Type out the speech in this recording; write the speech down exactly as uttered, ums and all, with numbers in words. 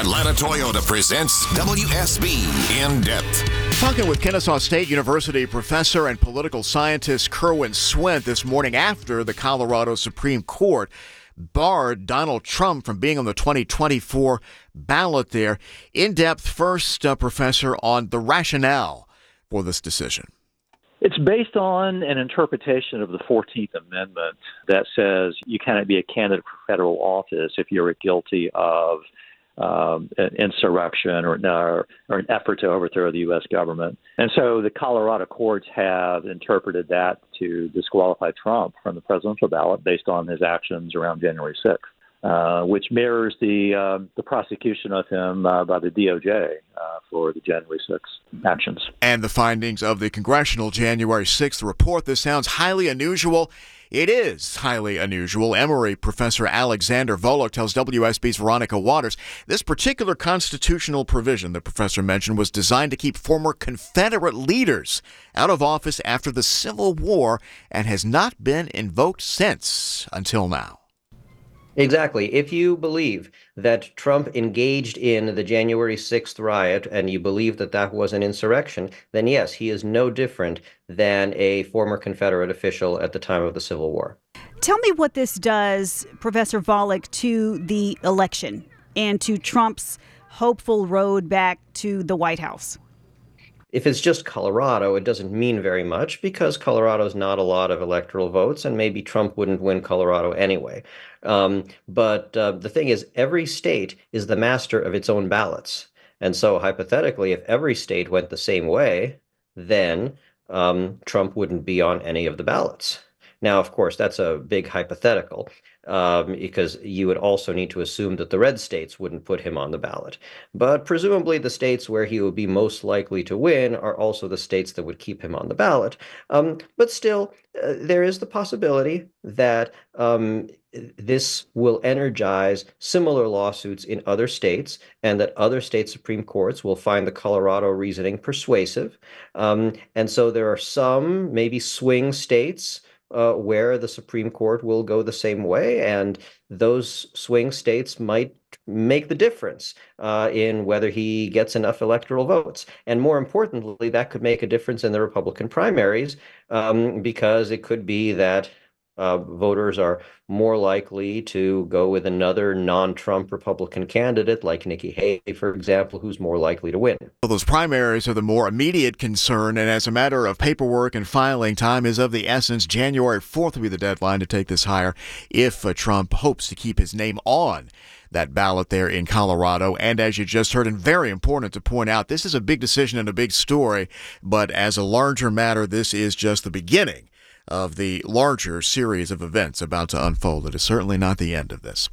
Atlanta Toyota presents W S B In Depth. Talking with Kennesaw State University professor and political scientist Kerwin Swint this morning after the Colorado Supreme Court barred Donald Trump from being on the twenty twenty-four ballot there. In depth first, uh, Professor, on the rationale for this decision. It's based on an interpretation of the fourteenth Amendment that says you cannot be a candidate for federal office if you're guilty of um, an insurrection or, or, or an effort to overthrow the U S government. And so the Colorado courts have interpreted that to disqualify Trump from the presidential ballot based on his actions around January sixth. Uh, which mirrors the uh, the prosecution of him uh, by the D O J uh, for the January sixth actions. And the findings of the congressional January sixth report. This sounds highly unusual. It is highly unusual. Emory professor Alexander Volokh tells W S B's Veronica Waters this particular constitutional provision the professor mentioned was designed to keep former Confederate leaders out of office after the Civil War and has not been invoked since until now. Exactly. If you believe that Trump engaged in the January sixth riot and you believe that that was an insurrection, then yes, he is no different than a former Confederate official at the time of the Civil War. Tell me what this does, Professor Volokh, to the election and to Trump's hopeful road back to the White House. If it's just Colorado, it doesn't mean very much because Colorado's not a lot of electoral votes, and maybe Trump wouldn't win Colorado anyway. Um, but uh, the thing is, every state is the master of its own ballots. And so hypothetically, if every state went the same way, then um, Trump wouldn't be on any of the ballots. Now, of course, that's a big hypothetical um, because you would also need to assume that the red states wouldn't put him on the ballot. But presumably the states where he would be most likely to win are also the states that would keep him on the ballot. Um, but still, uh, there is the possibility that um, this will energize similar lawsuits in other states and that other state Supreme Courts will find the Colorado reasoning persuasive. Um, and so there are some maybe swing states Uh, where the Supreme Court will go the same way, and those swing states might make the difference uh, in whether he gets enough electoral votes. And more importantly, that could make a difference in the Republican primaries um, because it could be that uh, voters are more likely to go with another non-Trump Republican candidate like Nikki Haley, for example, who's more likely to win. Well, those primaries are the more immediate concern, and as a matter of paperwork and filing time is of the essence, January fourth will be the deadline to take this higher if uh, Trump hopes to keep his name on that ballot there in Colorado. And as you just heard, and very important to point out, this is a big decision and a big story, but as a larger matter, this is just the beginning of the larger series of events about to unfold. It is certainly not the end of this.